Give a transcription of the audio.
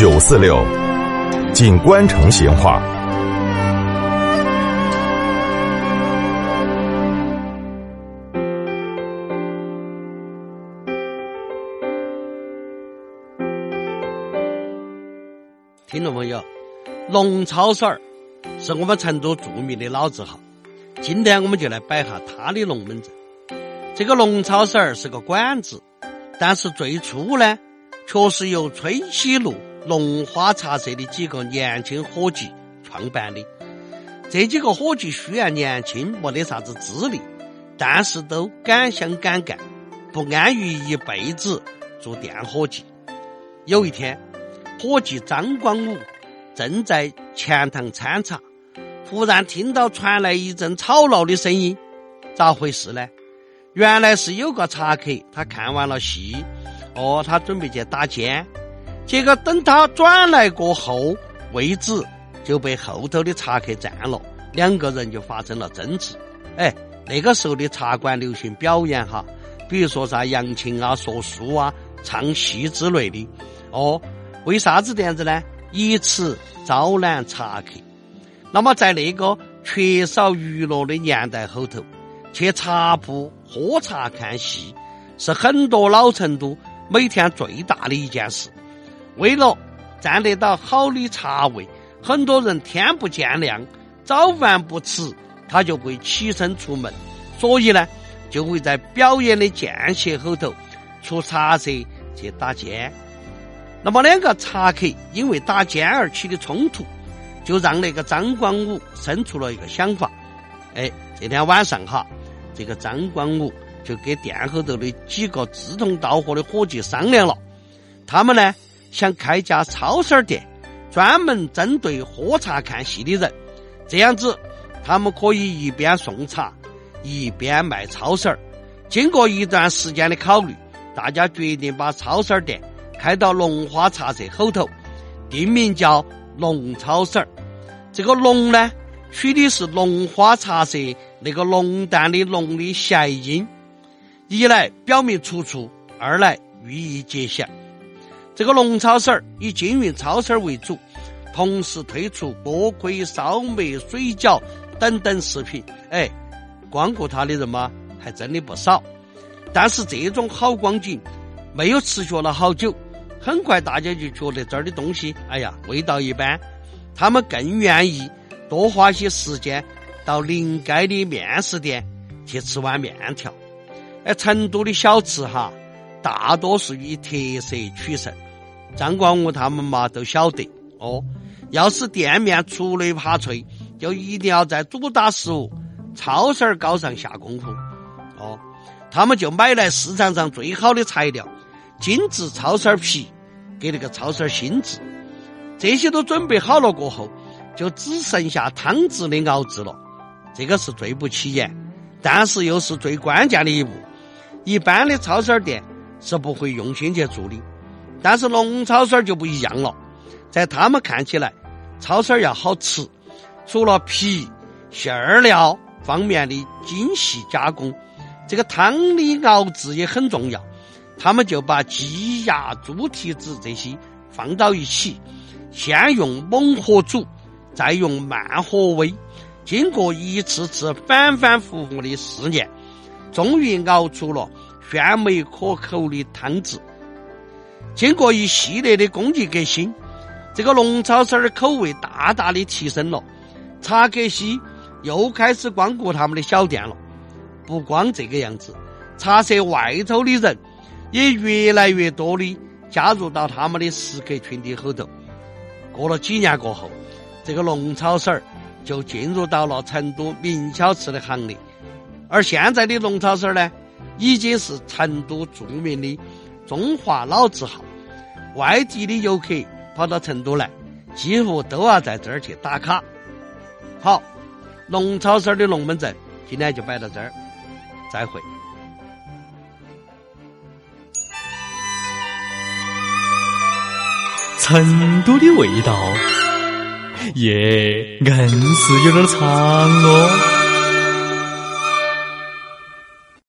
946锦官城闲话。听众朋友，龙抄手儿是我们成都著名的老字号，今天我们就来摆下他的龙门阵。这个龙抄手儿是个馆子，但是最初呢，确实由崔西路龙花茶社的几个年轻伙计创办的。这几个伙计虽然年轻，没得啥子资历，但是都敢想敢干，不安于一辈子做店伙计。有一天，伙计张光武正在前堂参茶，忽然听到传来一阵吵闹的声音。咋回事呢？原来是有个茶客，他看完了戏，他准备去打尖，结果等他转来过后，位置就被后头的茶客占了，两个人就发生了争执。那个时候的茶馆流行表演哈，比如说啥扬琴啊、说书啊、唱戏之类的。为啥子这样子呢？以此招揽茶客。那么在那个缺少娱乐的年代后头，去茶铺喝茶看戏是很多老成都每天最大的一件事。为了占得到好的茶位，很多人天不见亮，早饭不吃，他就会起身出门，所以呢，就会在表演的间歇后头出茶社去打尖。那么两个茶客因为打尖而起的冲突，就让那个张光武生出了一个想法。这天晚上哈，这个张光武就给店后头的几个志同道合的伙计商量了，他们呢想开家抄手店，专门针对喝茶看戏的人，这样子他们可以一边送茶一边卖抄手。经过一段时间的考虑，大家决定把抄手店开到龙花茶社后头，定名叫龙抄手。这个龙呢，取的是龙花茶社那个龙蛋的龙的谐音，一来表明出处，二来寓意吉祥。这个龙抄手以经营抄手为主，同时推出锅盔、烧麦、水饺等等食品。光顾他的人嘛，还真的不少。但是这种好光景没有持续了好久，很快大家就觉得这儿的东西味道一般，他们更愿意多花些时间到临街的面食店去吃碗面条。成都的小吃哈，大多是以特色取胜。张光武他们嘛都晓得，要是店面出类拔萃，就一定要在主打食物抄手糕上下功夫。他们就买来市场上最好的材料，精致抄手皮给那个抄手心制，这些都准备好了过后，就只剩下汤汁的熬制了。这个是最不起眼，但是又是最关键的一步，一般的抄手店是不会用心去做的。但是龙抄手就不一样了，在他们看起来，抄手要好吃，除了皮馅料方面的精细加工，这个汤的熬制也很重要。他们就把鸡鸭猪蹄子这些放到一起，先用猛火煮，再用慢火煨，经过一次次反反复复的试验，终于熬出了鲜美可口的汤汁。经过一系列的工艺革新，这个龙抄手的口味大大的提升了，茶客西又开始光顾他们的小店了。不光这个样子，茶社外头的人也越来越多的加入到他们的食客群体后头。过了几年过后，这个龙抄手就进入到了成都名小吃的行列。而现在的龙抄手呢，已经是成都著名的中华老字号，外地的游客跑到成都来，几乎都要在这儿去打卡。好，龙抄手的龙门阵今天就摆到这儿，再会。成都的味道也硬是有点长哦。